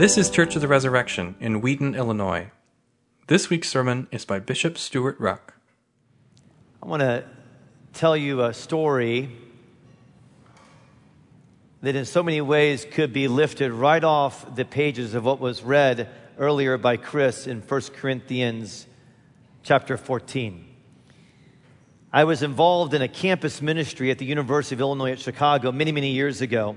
This is Church of the Resurrection in Wheaton, Illinois. This week's sermon is by Bishop Stuart Ruck. I want to tell you a story that in so many ways could be lifted right off the pages of what was read earlier by Chris in 1 Corinthians chapter 14. I was involved in a campus ministry at the University of Illinois at Chicago many, many years ago.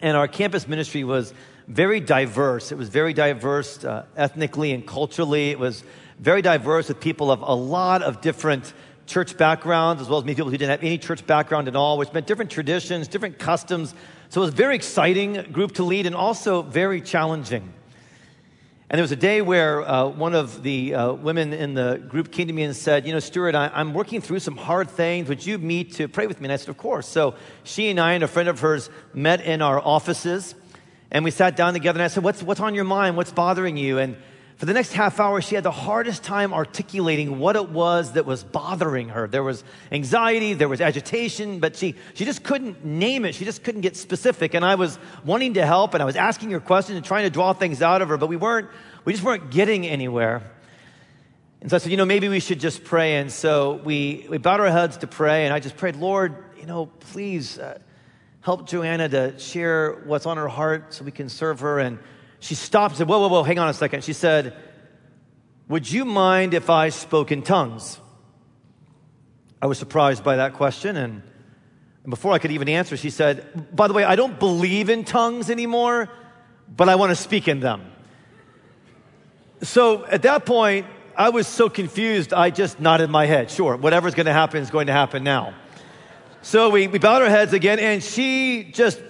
And our campus ministry was very diverse. It was very diverse ethnically and culturally. It was very diverse with people of a lot of different church backgrounds, as well as many people who didn't have any church background at all, which meant different traditions, different customs. So it was a very exciting group to lead and also very challenging. And there was a day where one of the women in the group came to me and said, "You know, Stuart, I'm working through some hard things. Would you meet to pray with me?" And I said, "Of course." So she and I and a friend of hers met in our offices, and we sat down together. And I said, "What's on your mind? What's bothering you?" And for the next half hour, she had the hardest time articulating what it was that was bothering her. There was anxiety, there was agitation, but she just couldn't name it. She just couldn't get specific. And I was wanting to help, and I was asking her questions and trying to draw things out of her, but we just weren't getting anywhere. And so I said, "You know, maybe we should just pray." And so we bowed our heads to pray, and I just prayed, "Lord, you know, please help Joanna to share what's on her heart so we can serve her." And she stopped and said, whoa, hang on a second. She said, "Would you mind if I spoke in tongues?" I was surprised by that question. And before I could even answer, she said, "By the way, I don't believe in tongues anymore, but I want to speak in them." So at that point, I was so confused, I just nodded my head. Sure, whatever's going to happen is going to happen now. So we bowed our heads again, and she just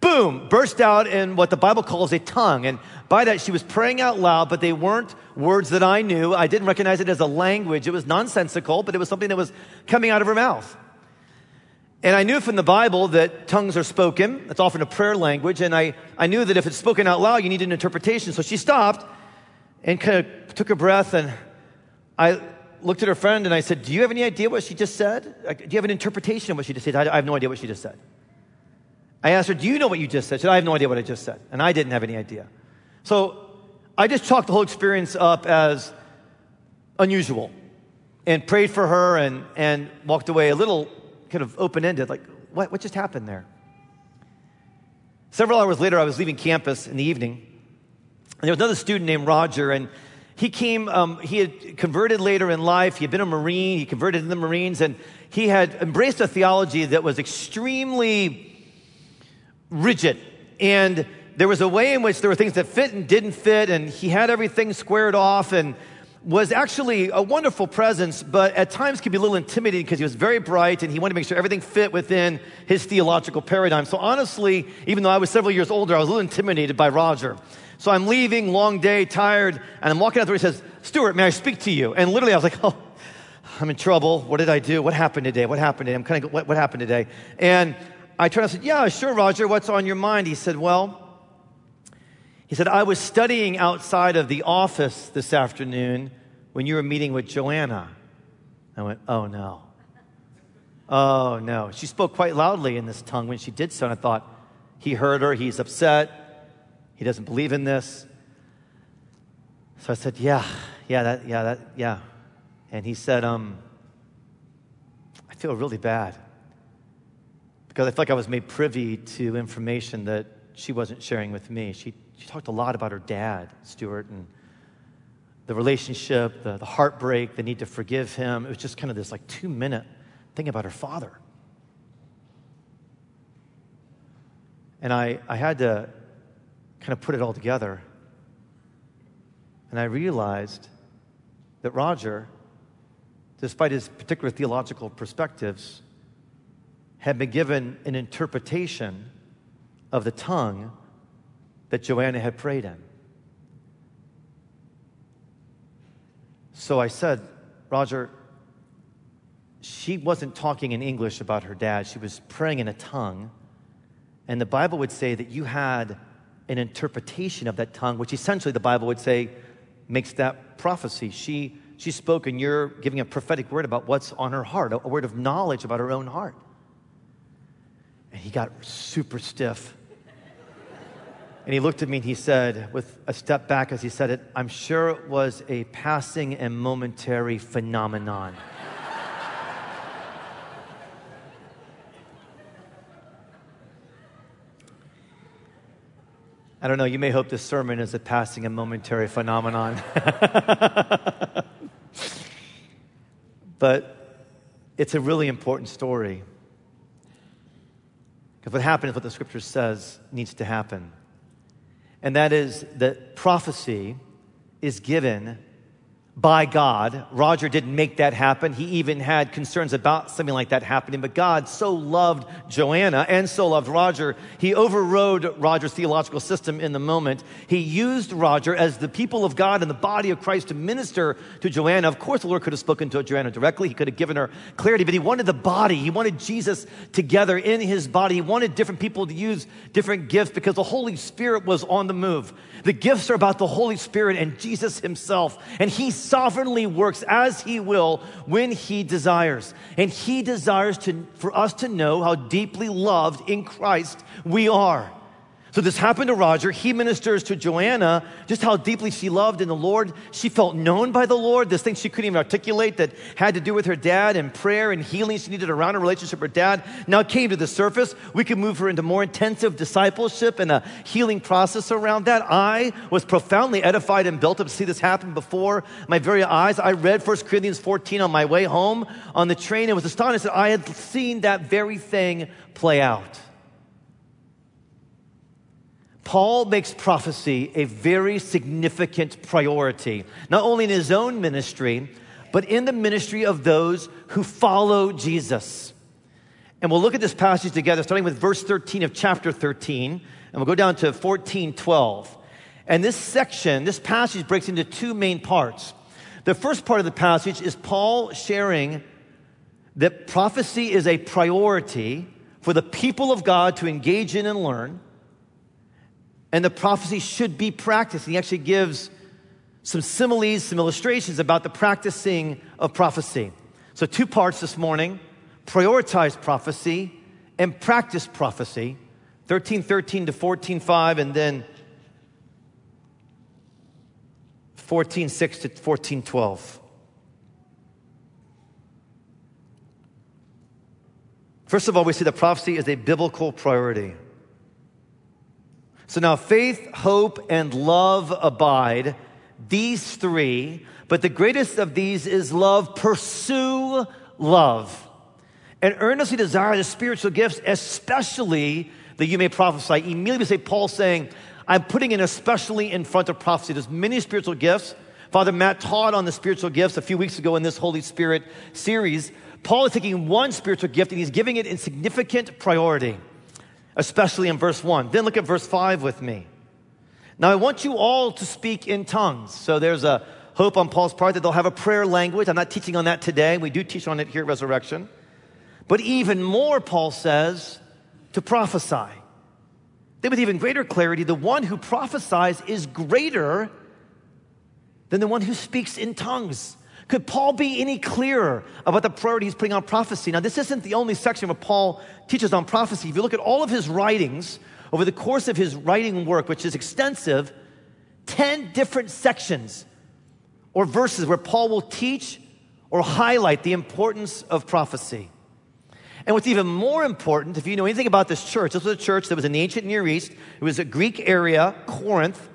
boom, burst out in what the Bible calls a tongue. And by that, she was praying out loud, but they weren't words that I knew. I didn't recognize it as a language. It was nonsensical, but it was something that was coming out of her mouth. And I knew from the Bible that tongues are spoken. It's often a prayer language. And I knew that if it's spoken out loud, you need an interpretation. So she stopped and kind of took a breath. And I looked at her friend and I said, "Do you have any idea what she just said? Do you have an interpretation of what she just said?" "I have no idea what she just said." I asked her, "Do you know what you just said?" She said, "I have no idea what I just said." And I didn't have any idea. So I just chalked the whole experience up as unusual and prayed for her and walked away a little kind of open-ended, like, what just happened there? Several hours later, I was leaving campus in the evening, and there was another student named Roger, and he came, he had converted later in life. He had been a Marine. He converted in the Marines, and he had embraced a theology that was extremely rigid, and there was a way in which there were things that fit and didn't fit, and he had everything squared off and was actually a wonderful presence, but at times could be a little intimidating because he was very bright and he wanted to make sure everything fit within his theological paradigm. So honestly, even though I was several years older, I was a little intimidated by Roger. So I'm leaving, long day, tired, and I'm walking out the door. He says, "Stuart, may I speak to you?" And literally I was like, "Oh, I'm in trouble. What did I do? What happened today? I'm kind of, what happened today?" And I turned and said, "Yeah, sure, Roger, what's on your mind?" He said, "I was studying outside of the office this afternoon when you were meeting with Joanna." I went, oh no. She spoke quite loudly in this tongue when she did so, and I thought, he heard her, he's upset, he doesn't believe in this. So I said, yeah. And he said, "I feel really bad, because I felt like I was made privy to information that she wasn't sharing with me. She talked a lot about her dad, Stuart, and the relationship, the heartbreak, the need to forgive him. It was just kind of this like 2-minute thing about her father." And I had to kind of put it all together. And I realized that Roger, despite his particular theological perspectives, had been given an interpretation of the tongue that Joanna had prayed in. So I said, "Roger, she wasn't talking in English about her dad. She was praying in a tongue. And the Bible would say that you had an interpretation of that tongue," which essentially the Bible would say makes that prophecy. She spoke, and you're giving a prophetic word about what's on her heart, a word of knowledge about her own heart. And he got super stiff. And he looked at me and he said, with a step back as he said it, "I'm sure it was a passing and momentary phenomenon." I don't know, you may hope this sermon is a passing and momentary phenomenon. But it's a really important story. Because what happened is what the scripture says needs to happen. And that is that prophecy is given by God. Roger didn't make that happen. He even had concerns about something like that happening. But God so loved Joanna and so loved Roger, he overrode Roger's theological system in the moment. He used Roger as the people of God and the body of Christ to minister to Joanna. Of course, the Lord could have spoken to Joanna directly. He could have given her clarity, but he wanted the body. He wanted Jesus together in his body. He wanted different people to use different gifts because the Holy Spirit was on the move. The gifts are about the Holy Spirit and Jesus himself. And he sovereignly works as he will when he desires. And he desires for us to know how deeply loved in Christ we are. So this happened to Roger. He ministers to Joanna, just how deeply she loved in the Lord. She felt known by the Lord, this thing she couldn't even articulate that had to do with her dad and prayer and healing she needed around her relationship with her dad. Now it came to the surface. We could move her into more intensive discipleship and a healing process around that. I was profoundly edified and built up to see this happen before my very eyes. I read 1 Corinthians 14 on my way home on the train and was astonished that I had seen that very thing play out. Paul makes prophecy a very significant priority, not only in his own ministry, but in the ministry of those who follow Jesus. And we'll look at this passage together, starting with verse 13 of chapter 13, and we'll go down to 14:12. And this section, this passage breaks into two main parts. The first part of the passage is Paul sharing that prophecy is a priority for the people of God to engage in and learn. And the prophecy should be practiced. And he actually gives some similes, some illustrations about the practicing of prophecy. So two parts this morning, prioritize prophecy and practice prophecy, 13:13 to 14:5, and then 14:6 to 14:12. First of all, we see that prophecy is a biblical priority. So now faith, hope, and love abide, these three, but the greatest of these is love. Pursue love and earnestly desire the spiritual gifts, especially that you may prophesy. Immediately we say, Paul's saying, I'm putting an especially in front of prophecy. There's many spiritual gifts. Father Matt taught on the spiritual gifts a few weeks ago in this Holy Spirit series. Paul is taking one spiritual gift and he's giving it in significant priority. Especially in verse 1. Then look at verse 5 with me. Now I want you all to speak in tongues. So there's a hope on Paul's part that they'll have a prayer language. I'm not teaching on that today. We do teach on it here at Resurrection. But even more, Paul says, to prophesy. Then with even greater clarity, the one who prophesies is greater than the one who speaks in tongues. Could Paul be any clearer about the priority he's putting on prophecy? Now, this isn't the only section where Paul teaches on prophecy. If you look at all of his writings, over the course of his writing work, which is extensive, 10 different sections or verses where Paul will teach or highlight the importance of prophecy. And what's even more important, if you know anything about this was a church that was in the ancient Near East. It was a Greek area, Corinth.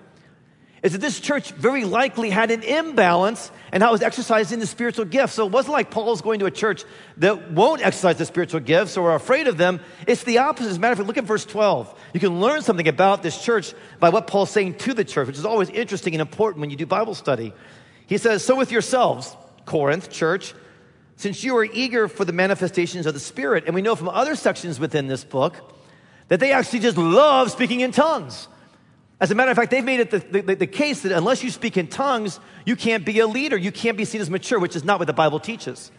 Is that this church very likely had an imbalance in how it was exercising the spiritual gifts. So it wasn't like Paul's going to a church that won't exercise the spiritual gifts or are afraid of them. It's the opposite. As a matter of fact, look at verse 12. You can learn something about this church by what Paul's saying to the church, which is always interesting and important when you do Bible study. He says, "So with yourselves, Corinth church, since you are eager for the manifestations of the Spirit," and we know from other sections within this book that they actually just love speaking in tongues. As a matter of fact, they've made it the case that unless you speak in tongues, you can't be a leader. You can't be seen as mature, which is not what the Bible teaches.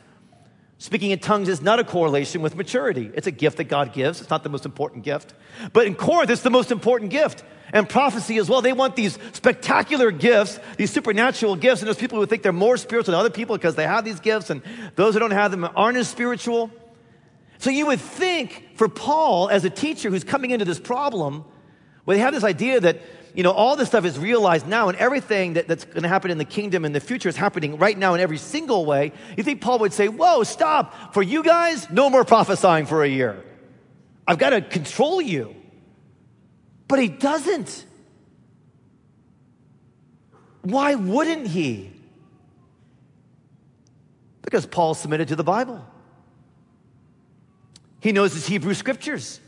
Speaking in tongues is not a correlation with maturity. It's a gift that God gives. It's not the most important gift. But in Corinth, it's the most important gift. And prophecy as well. They want these spectacular gifts, these supernatural gifts. And there's people who think they're more spiritual than other people because they have these gifts. And those who don't have them aren't as spiritual. So you would think for Paul as a teacher who's coming into this problem Well, they have this idea that, you know, all this stuff is realized now, and everything that's going to happen in the kingdom in the future is happening right now in every single way. You think Paul would say, whoa, stop. For you guys, no more prophesying for a year. I've got to control you. But he doesn't. Why wouldn't he? Because Paul submitted to the Bible. He knows his Hebrew scriptures.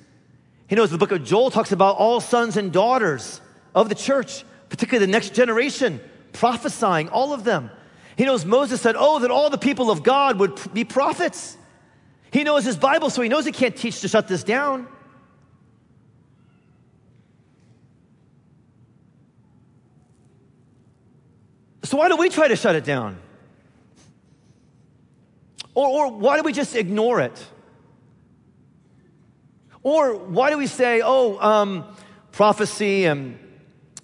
He knows the book of Joel talks about all sons and daughters of the church, particularly the next generation, prophesying, all of them. He knows Moses said, oh, that all the people of God would be prophets. He knows his Bible, so he knows he can't teach to shut this down. So why do we try to shut it down? Or why do we just ignore it? Or why do we say, prophecy and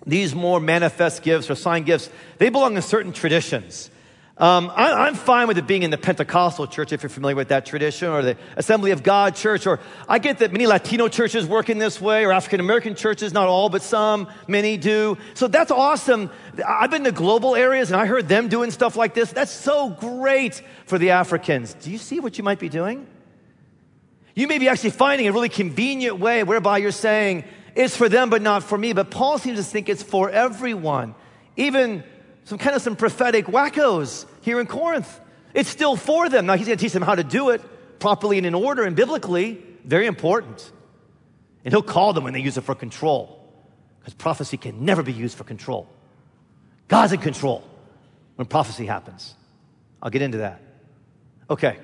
these more manifest gifts or sign gifts, they belong in certain traditions. I'm fine with it being in the Pentecostal church, if you're familiar with that tradition, or the Assembly of God church, or I get that many Latino churches work in this way, or African-American churches, not all, but some, many do. So that's awesome. I've been to global areas, and I heard them doing stuff like this. That's so great for the Africans. Do you see what you might be doing? You may be actually finding a really convenient way whereby you're saying, it's for them, but not for me. But Paul seems to think it's for everyone, even some prophetic wackos here in Corinth. It's still for them. Now, he's going to teach them how to do it properly and in order and biblically. Very important. And he'll call them when they use it for control, because prophecy can never be used for control. God's in control when prophecy happens. I'll get into that. Okay.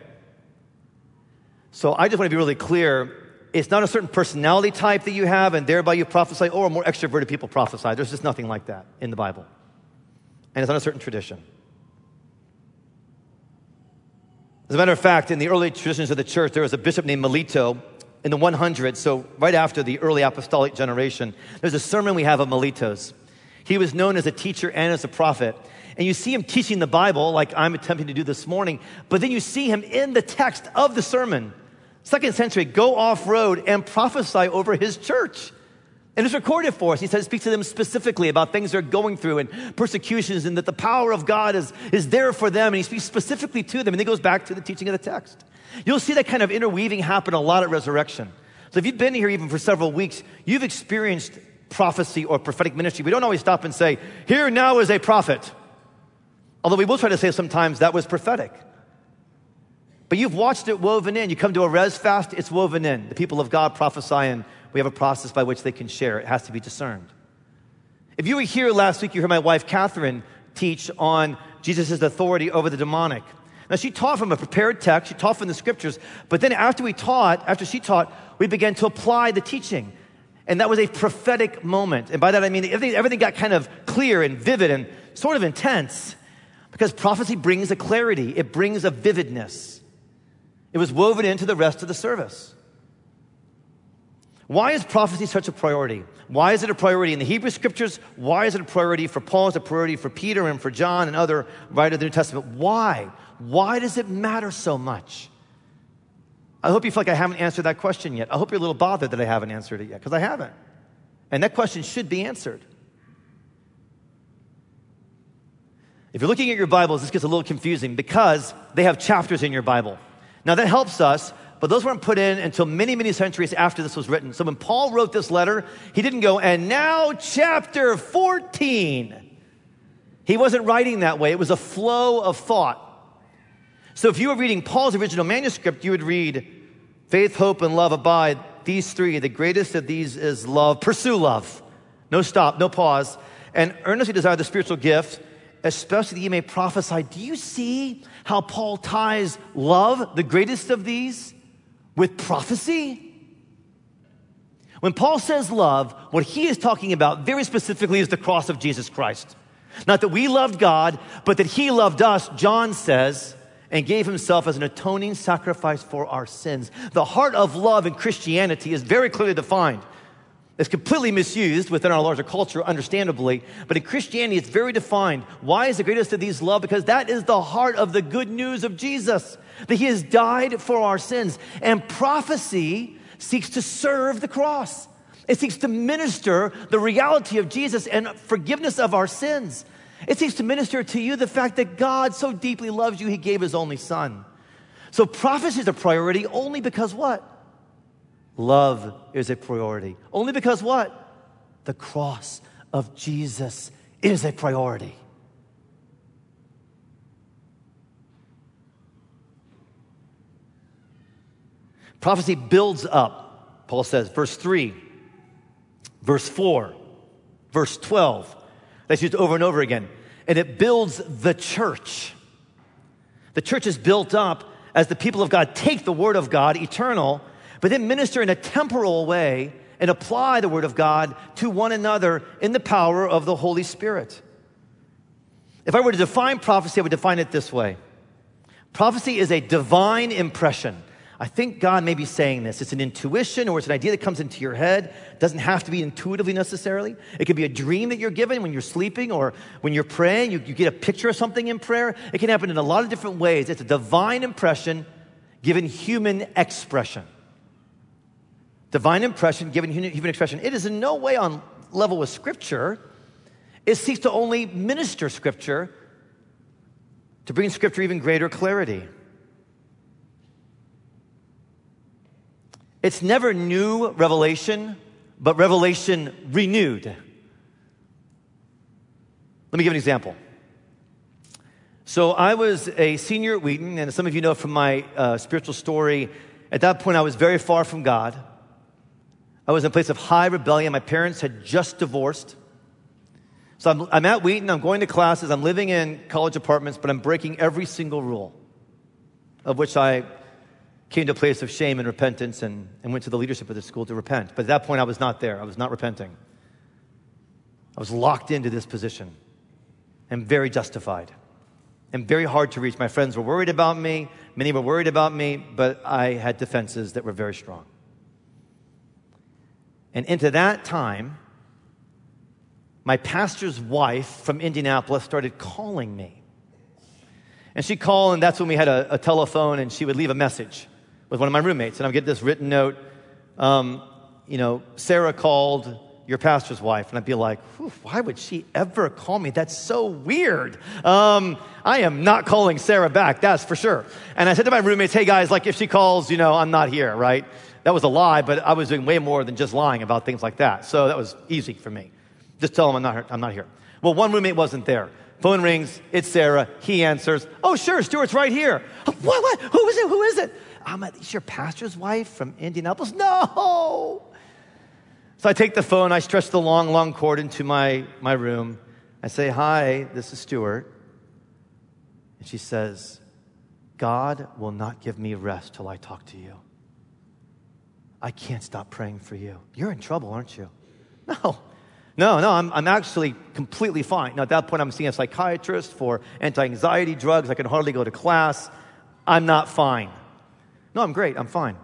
So I just want to be really clear. It's not a certain personality type that you have and thereby you prophesy, or more extroverted people prophesy. There's just nothing like that in the Bible. And it's not a certain tradition. As a matter of fact, in the early traditions of the church, there was a bishop named Melito in the 100s, so right after the early apostolic generation. There's a sermon we have of Melito's. He was known as a teacher and as a prophet. And you see him teaching the Bible like I'm attempting to do this morning, but then you see him in the text of the sermon, 2nd century, go off-road and prophesy over his church. And it's recorded for us. He says, speaks to them specifically about things they're going through and persecutions, and that the power of God is there for them. And he speaks specifically to them. And it goes back to the teaching of the text. You'll see that kind of interweaving happen a lot at Resurrection. So if you've been here even for several weeks, you've experienced prophecy or prophetic ministry. We don't always stop and say, here now is a prophet. Although we will try to say sometimes that was prophetic. But you've watched it woven in. You come to a res fast, it's woven in. The people of God prophesy, and we have a process by which they can share. It has to be discerned. If you were here last week, you heard my wife Catherine teach on Jesus' authority over the demonic. Now, she taught from a prepared text. She taught from the scriptures. But then after she taught, we began to apply the teaching. And that was a prophetic moment. And by that, I mean everything got kind of clear and vivid and sort of intense, because prophecy brings a clarity. It brings a vividness. It was woven into the rest of the service. Why is prophecy such a priority? Why is it a priority in the Hebrew Scriptures? Why is it a priority for Paul? It's a priority for Peter and for John and other writers of the New Testament. Why? Why does it matter so much? I hope you feel like I haven't answered that question yet. I hope you're a little bothered that I haven't answered it yet, because I haven't. And that question should be answered. If you're looking at your Bibles, this gets a little confusing, because they have chapters in your Bible. Now, that helps us, but those weren't put in until many, many centuries after this was written. So when Paul wrote this letter, he didn't go, and now chapter 14. He wasn't writing that way. It was a flow of thought. So if you were reading Paul's original manuscript, you would read, faith, hope, and love abide. These three, the greatest of these is love. Pursue love. No stop, no pause. And earnestly desire the spiritual gift, especially that you may prophesy. Do you see how Paul ties love, the greatest of these, with prophecy? When Paul says love, what he is talking about very specifically is the cross of Jesus Christ. Not that we loved God, but that he loved us, John says, and gave himself as an atoning sacrifice for our sins. The heart of love in Christianity is very clearly defined. It's completely misused within our larger culture, understandably. But in Christianity, it's very defined. Why is the greatest of these love? Because that is the heart of the good news of Jesus, that he has died for our sins. And prophecy seeks to serve the cross. It seeks to minister the reality of Jesus and forgiveness of our sins. It seeks to minister to you the fact that God so deeply loves you, he gave his only son. So prophecy is a priority only because what? Love is a priority. Only because what? The cross of Jesus is a priority. Prophecy builds up, Paul says, verse 3, verse 4, verse 12. That's used over and over again. And it builds the church. The church is built up as the people of God take the word of God, eternal, but then minister in a temporal way and apply the word of God to one another in the power of the Holy Spirit. If I were to define prophecy, I would define it this way. Prophecy is a divine impression. I think God may be saying this. It's an intuition or it's an idea that comes into your head. It doesn't have to be intuitively necessarily. It could be a dream that you're given when you're sleeping or when you're praying. You get a picture of something in prayer. It can happen in a lot of different ways. It's a divine impression given human expression. Divine impression given human expression. It is in no way on level with Scripture. It seeks to only minister Scripture to bring Scripture even greater clarity. It's never new revelation, but revelation renewed. Let me give an example. So I was a senior at Wheaton, and some of you know from my spiritual story, at that point I was very far from God. I was in a place of high rebellion. My parents had just divorced. So I'm at Wheaton, I'm going to classes, I'm living in college apartments, but I'm breaking every single rule, of which I came to a place of shame and repentance and went to the leadership of the school to repent. But at that point, I was not there. I was not repenting. I was locked into this position and very justified and very hard to reach. My friends were worried about me. Many were worried about me, but I had defenses that were very strong. And into that time, my pastor's wife from Indianapolis started calling me. And she'd call, and that's when we had a telephone, and she would leave a message with one of my roommates. And I'll get this written note, Sarah called your pastor's wife. And I'd be like, why would she ever call me? That's so weird. I am not calling Sarah back, that's for sure. And I said to my roommates, hey guys, like if she calls, I'm not here, right? That was a lie, but I was doing way more than just lying about things like that. So that was easy for me. Just tell them I'm not here. Well, one roommate wasn't there. Phone rings, it's Sarah. He answers, oh sure, Stuart's right here. What, who is it? It's your pastor's wife from Indianapolis? No! So I take the phone, I stretch the long, long cord into my room. I say, hi, this is Stuart. And she says, God will not give me rest till I talk to you. I can't stop praying for you. You're in trouble, aren't you? No, I'm actually completely fine. Now, at that point, I'm seeing a psychiatrist for anti-anxiety drugs. I can hardly go to class. I'm not fine. No, I'm great. I'm fine.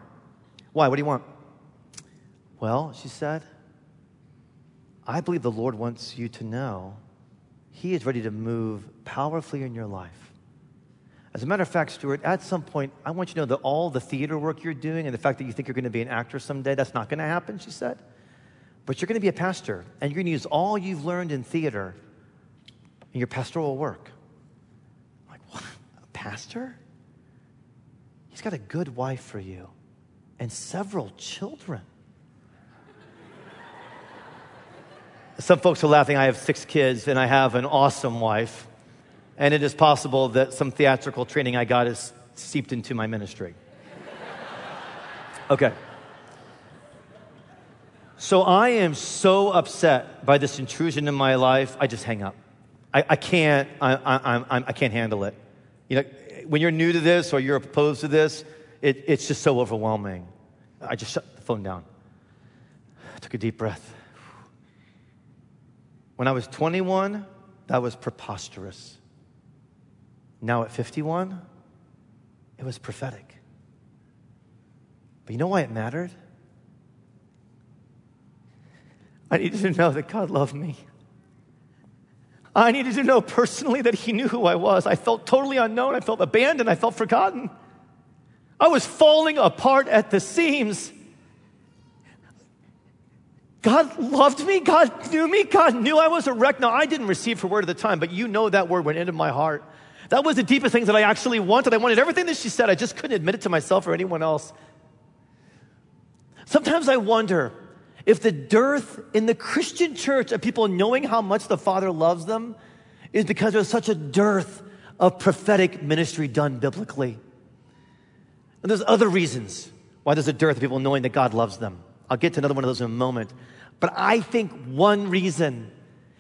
Why? What do you want? Well, she said, I believe the Lord wants you to know he is ready to move powerfully in your life. As a matter of fact, Stuart, at some point, I want you to know that all the theater work you're doing and the fact that you think you're going to be an actor someday, that's not going to happen, she said. But you're going to be a pastor, and you're going to use all you've learned in theater in your pastoral work. I'm like, what? A pastor? He's got a good wife for you and several children. Some folks are laughing. I have 6 kids, and I have an awesome wife. And it is possible that some theatrical training I got is seeped into my ministry. Okay. So I am so upset by this intrusion in my life, I just hang up. I can't handle it. When you're new to this or you're opposed to this, it's just so overwhelming. I just shut the phone down. I took a deep breath. When I was 21, that was preposterous. Now at 51, it was prophetic. But you know why it mattered? I needed to know that God loved me. I needed to know personally that he knew who I was. I felt totally unknown. I felt abandoned. I felt forgotten. I was falling apart at the seams. God loved me. God knew me. God knew I was a wreck. Now, I didn't receive her word at the time, but you know that word went into my heart. That was the deepest things that I actually wanted. I wanted everything that she said. I just couldn't admit it to myself or anyone else. Sometimes I wonder if the dearth in the Christian church of people knowing how much the Father loves them is because there's such a dearth of prophetic ministry done biblically. And there's other reasons why there's a dearth of people knowing that God loves them. I'll get to another one of those in a moment. But I think one reason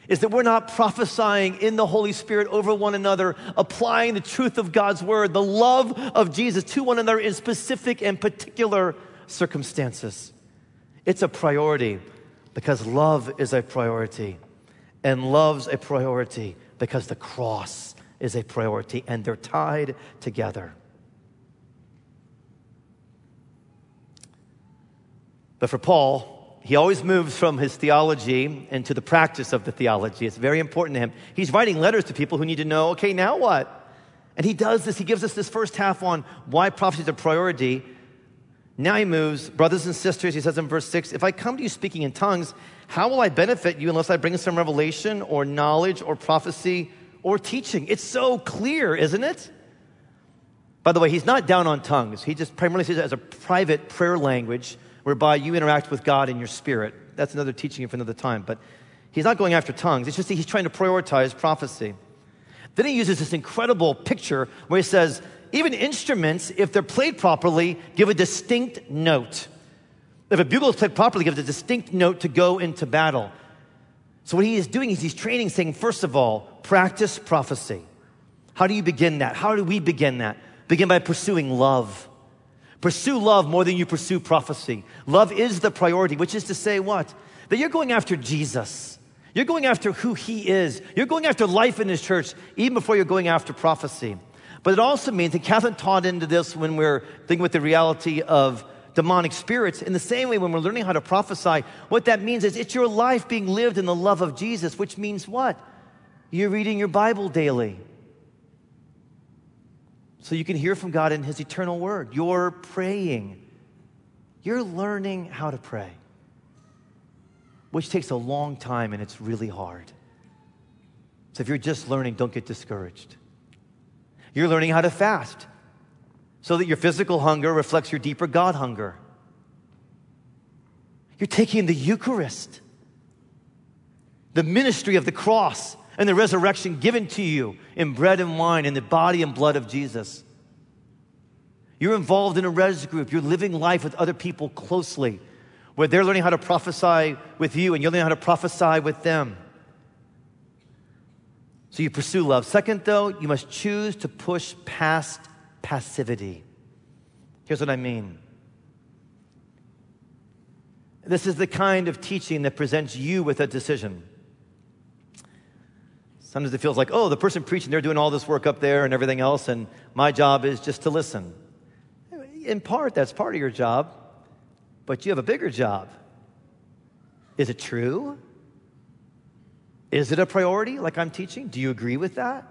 is that we're not prophesying in the Holy Spirit over one another, applying the truth of God's word, the love of Jesus to one another in specific and particular circumstances. It's a priority because love is a priority, and love's a priority because the cross is a priority, and they're tied together. But for Paul, he always moves from his theology into the practice of the theology. It's very important to him. He's writing letters to people who need to know, okay, now what? And he does this. He gives us this first half on why prophecy is a priority. Now he moves, brothers and sisters, he says in verse 6, if I come to you speaking in tongues, how will I benefit you unless I bring some revelation or knowledge or prophecy or teaching? It's so clear, isn't it? By the way, he's not down on tongues. He just primarily sees it as a private prayer language whereby you interact with God in your spirit. That's another teaching for another time. But he's not going after tongues. It's just that he's trying to prioritize prophecy. Then he uses this incredible picture where he says, even instruments, if they're played properly, give a distinct note. If a bugle is played properly, it gives a distinct note to go into battle. So what he is doing is he's training, saying, first of all, practice prophecy. How do you begin that? How do we begin that? Begin by pursuing love. Pursue love more than you pursue prophecy. Love is the priority, which is to say what? That you're going after Jesus. You're going after who he is. You're going after life in his church, even before you're going after prophecy. But it also means, and Catherine taught into this when we're thinking with the reality of demonic spirits, in the same way when we're learning how to prophesy, what that means is it's your life being lived in the love of Jesus, which means what? You're reading your Bible daily, so you can hear from God in his eternal word. You're praying. You're learning how to pray, which takes a long time and it's really hard. So if you're just learning, don't get discouraged. You're learning how to fast so that your physical hunger reflects your deeper God hunger. You're taking the Eucharist, the ministry of the cross, and the resurrection given to you in bread and wine, in the body and blood of Jesus. You're involved in a res group. You're living life with other people closely, where they're learning how to prophesy with you and you're learning how to prophesy with them. So you pursue love. Second, though, you must choose to push past passivity. Here's what I mean. This is the kind of teaching that presents you with a decision. Sometimes it feels like, oh, the person preaching, they're doing all this work up there and everything else, and my job is just to listen. In part, that's part of your job, but you have a bigger job. Is it true? Is it a priority like I'm teaching? Do you agree with that?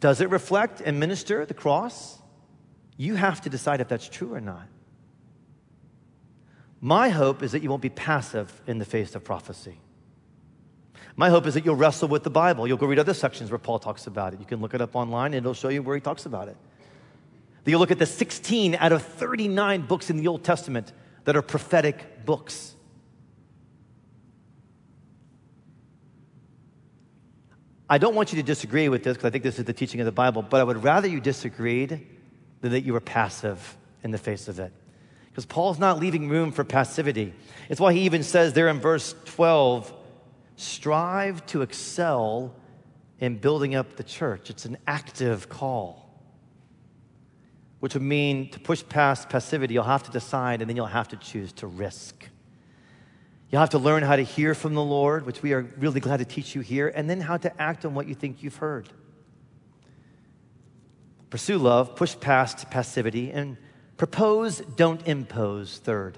Does it reflect and minister the cross? You have to decide if that's true or not. My hope is that you won't be passive in the face of prophecy. My hope is that you'll wrestle with the Bible. You'll go read other sections where Paul talks about it. You can look it up online, and it'll show you where he talks about it. That you'll look at the 16 out of 39 books in the Old Testament that are prophetic books. I don't want you to disagree with this, because I think this is the teaching of the Bible, but I would rather you disagreed than that you were passive in the face of it. Because Paul's not leaving room for passivity. It's why he even says there in verse 12, strive to excel in building up the church. It's an active call, which would mean to push past passivity. You'll have to decide, and then you'll have to choose to risk. You'll have to learn how to hear from the Lord, which we are really glad to teach you here, and then how to act on what you think you've heard. Pursue love, push past passivity, and propose, don't impose, third.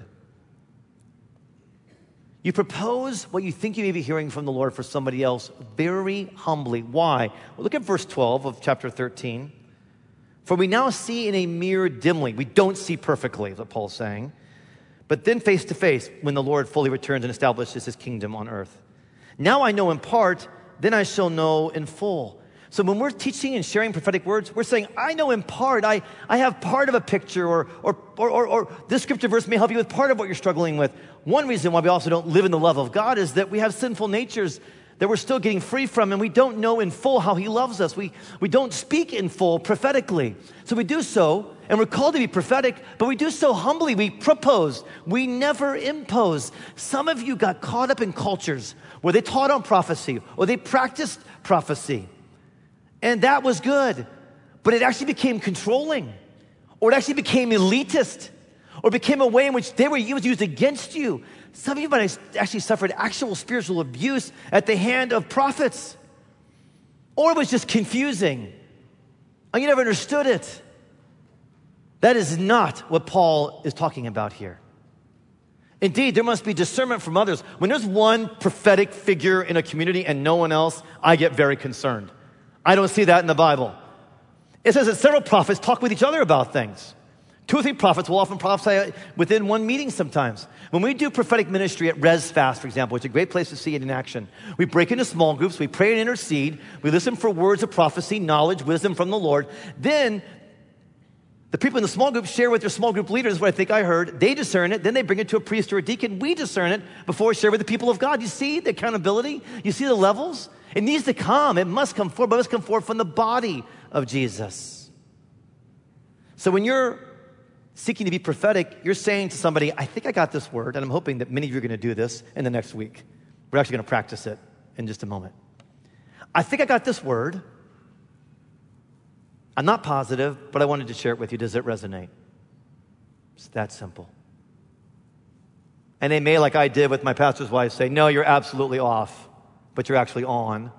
You propose what you think you may be hearing from the Lord for somebody else very humbly. Why? Well, look at verse 12 of chapter 13. For we now see in a mirror dimly. We don't see perfectly, is what Paul's saying. but then face to face when the Lord fully returns and establishes his kingdom on earth. Now I know in part, then I shall know in full. So when we're teaching and sharing prophetic words, we're saying, I know in part, I have part of a picture, or this scripture verse may help you with part of what you're struggling with. One reason why we also don't live in the love of God is that we have sinful natures that we're still getting free from, and we don't know in full how he loves us. We don't speak in full prophetically. So we do so, and we're called to be prophetic, but we do so humbly. We propose. We never impose. Some of you got caught up in cultures where they taught on prophecy or they practiced prophecy, and that was good, but it actually became controlling, or it actually became elitist, or became a way in which it was used against you. Some of you might have actually suffered actual spiritual abuse at the hand of prophets. Or it was just confusing, and you never understood it. That is not what Paul is talking about here. Indeed, there must be discernment from others. When there's one prophetic figure in a community and no one else, I get very concerned. I don't see that in the Bible. It says that several prophets talk with each other about things. 2 or 3 prophets will often prophesy within one meeting sometimes. When we do prophetic ministry at Res Fast, for example, it's a great place to see it in action. We break into small groups, we pray and intercede, we listen for words of prophecy, knowledge, wisdom from the Lord. Then the people in the small group share with their small group leaders what I think I heard. They discern it, then they bring it to a priest or a deacon. We discern it before we share with the people of God. You see the accountability? You see the levels? It needs to come. It must come forth, but it must come forth from the body of Jesus. So when you're seeking to be prophetic, you're saying to somebody, I think I got this word, and I'm hoping that many of you are going to do this in the next week. We're actually going to practice it in just a moment. I think I got this word. I'm not positive, but I wanted to share it with you. Does it resonate? It's that simple. And they may, like I did with my pastor's wife, say, no, you're absolutely off, but you're actually on.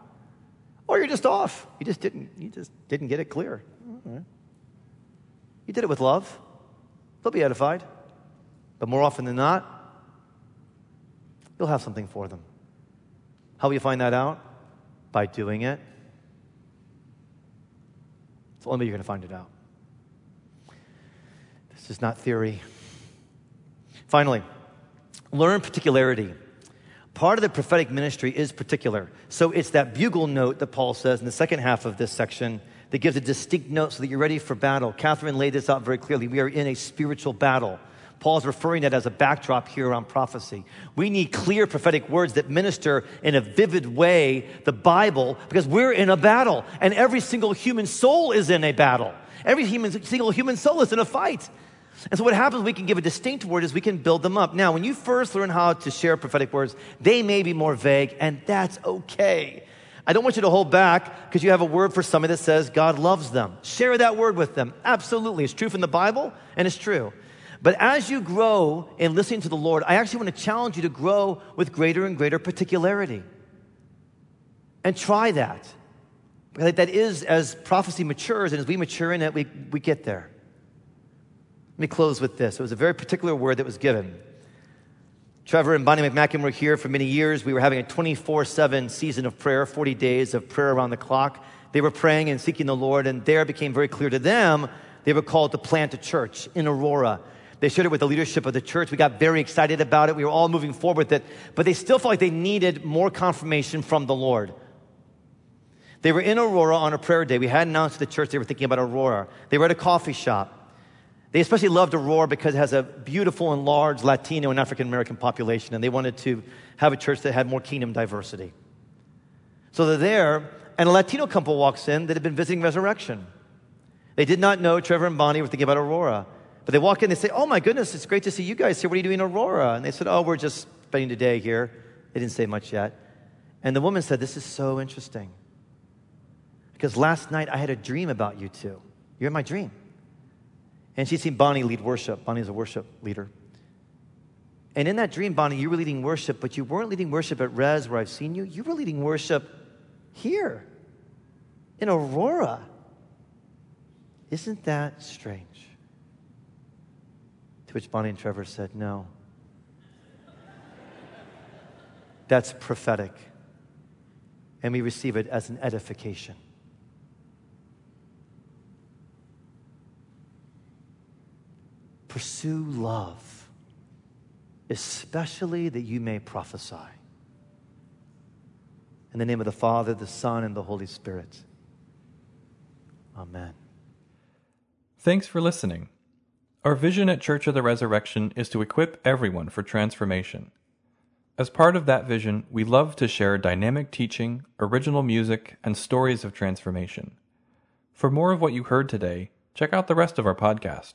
Or you're just off. You just didn't get it clear. Right. You did it with love. They'll be edified, but more often than not, you'll have something for them. How will you find that out? By doing it. It's the only way you're going to find it out. This is not theory. Finally, learn particularity. Part of the prophetic ministry is particular. So it's that bugle note that Paul says in the second half of this section that gives a distinct note so that you're ready for battle. Catherine laid this out very clearly. We are in a spiritual battle. Paul's referring to that as a backdrop here on prophecy. We need clear prophetic words that minister in a vivid way the Bible, because we're in a battle, and every single human soul is in a battle. Every single human soul is in a fight. And so what happens, we can give a distinct word is we can build them up. Now, when you first learn how to share prophetic words, they may be more vague, and that's okay. I don't want you to hold back because you have a word for somebody that says God loves them. Share that word with them. Absolutely. It's true from the Bible, and it's true. But as you grow in listening to the Lord, I actually want to challenge you to grow with greater and greater particularity. And try that. Because that is, as prophecy matures and as we mature in it, we get there. Let me close with this. It was a very particular word that was given. Trevor and Bonnie McMacken were here for many years. We were having a 24/7 season of prayer, 40 days of prayer around the clock. They were praying and seeking the Lord, and there it became very clear to them they were called to plant a church in Aurora. They shared it with the leadership of the church. We got very excited about it. We were all moving forward with it, but they still felt like they needed more confirmation from the Lord. They were in Aurora on a prayer day. We hadn't announced to the church they were thinking about Aurora. They were at a coffee shop. They especially loved Aurora because it has a beautiful and large Latino and African-American population, and they wanted to have a church that had more kingdom diversity. So they're there, and a Latino couple walks in that had been visiting Resurrection. They did not know Trevor and Bonnie were thinking about Aurora. But they walk in, they say, oh my goodness, it's great to see you guys here. What are you doing in Aurora? And they said, oh, we're just spending the day here. They didn't say much yet. And the woman said, this is so interesting because last night I had a dream about you two. You're in my dream. And she'd seen Bonnie lead worship. Bonnie's a worship leader. And in that dream, Bonnie, you were leading worship, but you weren't leading worship at Res where I've seen you. You were leading worship here in Aurora. Isn't that strange? To which Bonnie and Trevor said, no. That's prophetic. And we receive it as an edification. Pursue love especially that you may prophesy. In the name of the Father, the Son, and the Holy Spirit. Amen. Thanks for listening. Our vision at Church of the Resurrection is to equip everyone for transformation. As part of that vision, we love to share dynamic teaching, original music, and stories of transformation. For more of what you heard today, check out the rest of our podcast.